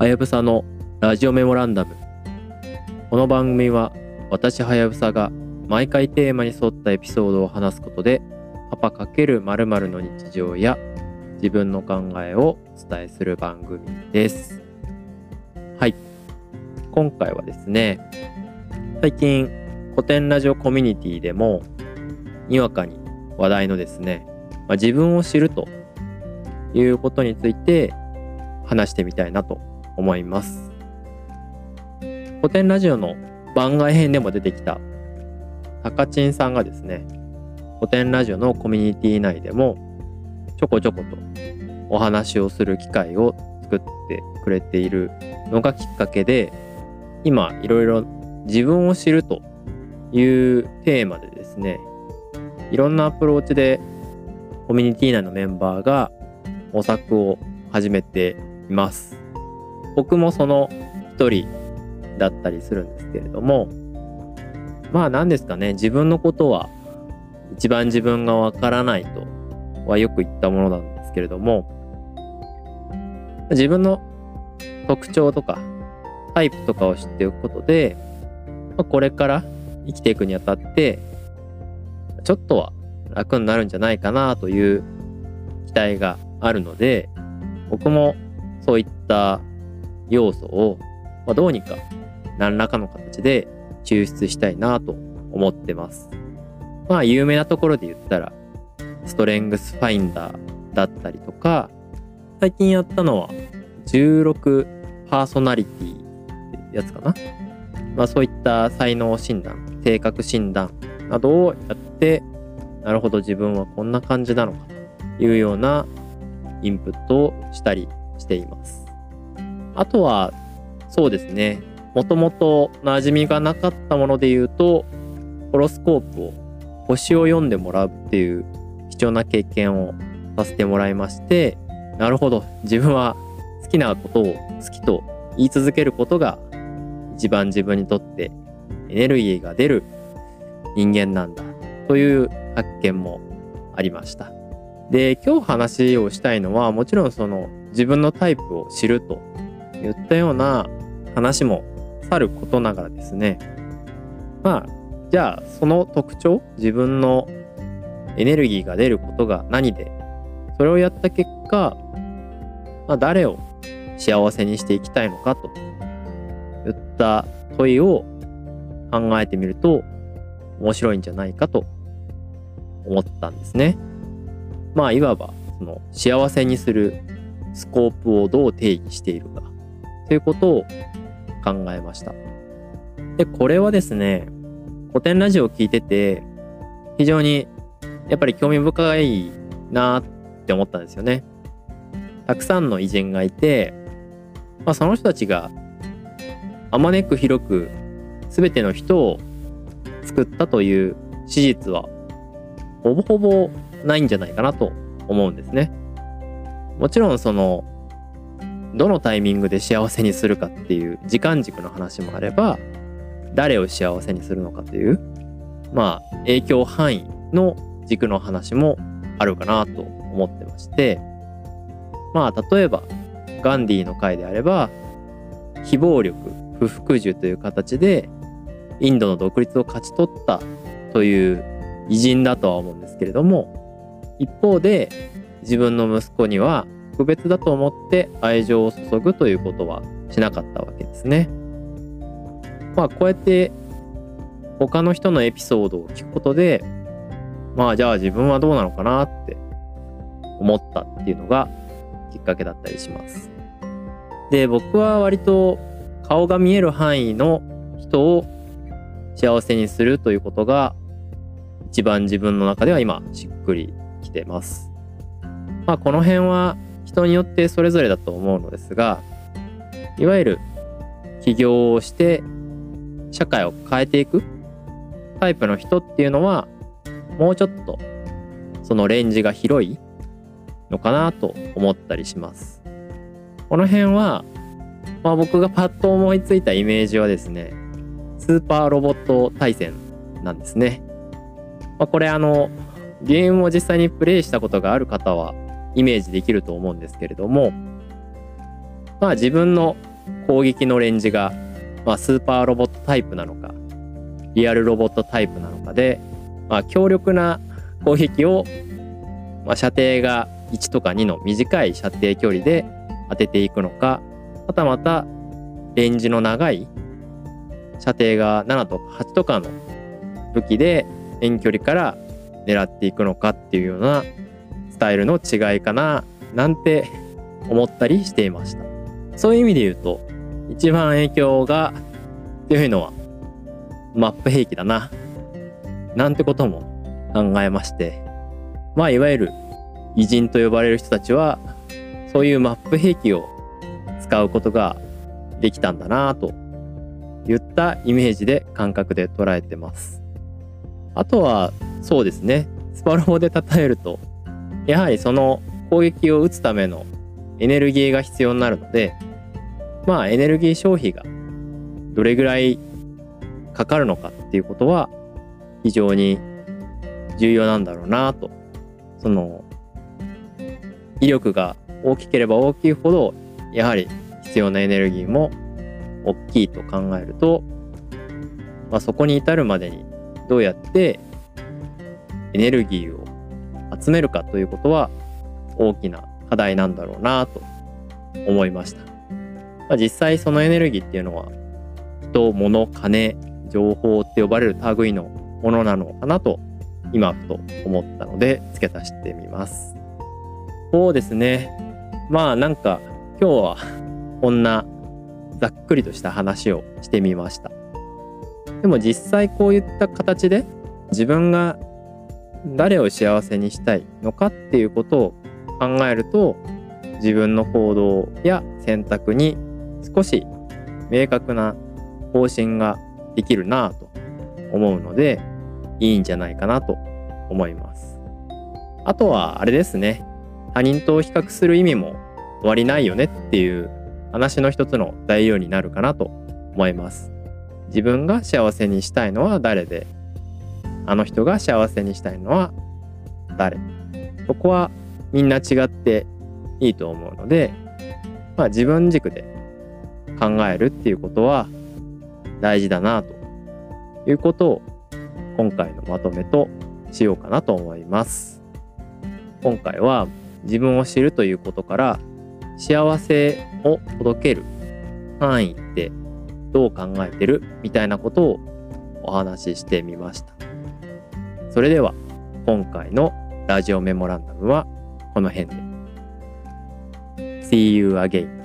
はやぶさのラジオメモランダム。この番組は私はやぶさが毎回テーマに沿ったエピソードを話すことでパパ×○○の日常や自分の考えをお伝えする番組です。はい、今回はですね、最近古典ラジオコミュニティでもにわかに話題のですね、自分を知るということについて話してみたいなと思います。古典ラジオの番外編でも出てきたたかちんさんがですね、古典ラジオのコミュニティ内でもちょこちょことお話をする機会を作ってくれているのがきっかけで、今いろいろ自分を知るというテーマでですね、いろんなアプローチでコミュニティ内のメンバーが模索を始めています。僕もその一人だったりするんですけれども、何ですかね、自分のことは一番自分がわからないとはよく言ったものなんですけれども、自分の特徴とかタイプとかを知っておくことで、これから生きていくにあたってちょっとは楽になるんじゃないかなという期待があるので、僕もそういった要素をどうにか何らかの形で抽出したいなと思ってます。有名なところで言ったらストレングスファインダーだったりとか、最近やったのは16パーソナリティってやつかな、そういった才能診断、性格診断などをやって、なるほど自分はこんな感じなのかというようなインプットをしたりしています。あとはそうですね、もともと馴染みがなかったもので言うと、ホロスコープを星を読んでもらうっていう貴重な経験をさせてもらいまして、なるほど自分は好きなことを好きと言い続けることが一番自分にとってエネルギーが出る人間なんだという発見もありました。で、今日話をしたいのはもちろんその自分のタイプを知ると言ったような話もさることながらですね、じゃあその特徴、自分のエネルギーが出ることが何で、それをやった結果、誰を幸せにしていきたいのかといった問いを考えてみると面白いんじゃないかと思ったんですね。いわばその幸せにするスコープをどう定義しているかということを考えました。で、これはですね、古典ラジオを聞いてて非常にやっぱり興味深いなって思ったんですよね。たくさんの偉人がいて、その人たちがあまねく広く全ての人を作ったという史実はほぼほぼないんじゃないかなと思うんですね。もちろんそのどのタイミングで幸せにするかっていう時間軸の話もあれば、誰を幸せにするのかという影響範囲の軸の話もあるかなと思ってまして、例えばガンディの回であれば非暴力不服従という形でインドの独立を勝ち取ったという偉人だとは思うんですけれども、一方で自分の息子には特別だと思って愛情を注ぐということはしなかったわけですね。こうやって他の人のエピソードを聞くことで、じゃあ自分はどうなのかなって思ったっていうのがきっかけだったりします。で、僕は割と顔が見える範囲の人を幸せにするということが一番自分の中では今しっくりきてます。この辺は人によってそれぞれだと思うのですが、いわゆる起業をして社会を変えていくタイプの人っていうのはもうちょっとそのレンジが広いのかなと思ったりします。この辺は、僕がパッと思いついたイメージはですね、スーパーロボット対戦なんですね。これゲームを実際にプレイしたことがある方はイメージできると思うんですけれども、自分の攻撃のレンジが、スーパーロボットタイプなのかリアルロボットタイプなのかで、強力な攻撃を、射程が1とか2の短い射程距離で当てていくのか、はたまたレンジの長い射程が7とか8とかの武器で遠距離から狙っていくのかっていうようなスタイルの違いかななんて思ったりしていました。そういう意味で言うと一番影響が強いのはマップ兵器だななんてことも考えまして、いわゆる偉人と呼ばれる人たちはそういうマップ兵器を使うことができたんだなといったイメージで感覚で捉えてます。あとはそうですね、スパロボで例えるとやはりその攻撃を打つためのエネルギーが必要になるので、エネルギー消費がどれぐらいかかるのかっていうことは非常に重要なんだろうなと、その威力が大きければ大きいほどやはり必要なエネルギーも大きいと考えると、そこに至るまでにどうやってエネルギーを集めるかということは大きな課題なんだろうなと思いました。実際そのエネルギーっていうのは人、物、金、情報って呼ばれる類のものなのかなと今ふと思ったので付け足してみます。そうですね。なんか今日はこんなざっくりとした話をしてみました。でも実際こういった形で自分が誰を幸せにしたいのかっていうことを考えると、自分の行動や選択に少し明確な方針ができるなぁと思うのでいいんじゃないかなと思います。あとはあれですね、他人と比較する意味も終わりないよねっていう話の一つの材料になるかなと思います。自分が幸せにしたいのは誰で、あの人が幸せにしたいのは誰、そこはみんな違っていいと思うので、自分軸で考えるっていうことは大事だなということを今回のまとめとしようかなと思います。今回は自分を知るということから幸せを届ける範囲ってどう考えてるみたいなことをお話ししてみました。それでは今回のラジオメモランダムはこの辺で。See you again.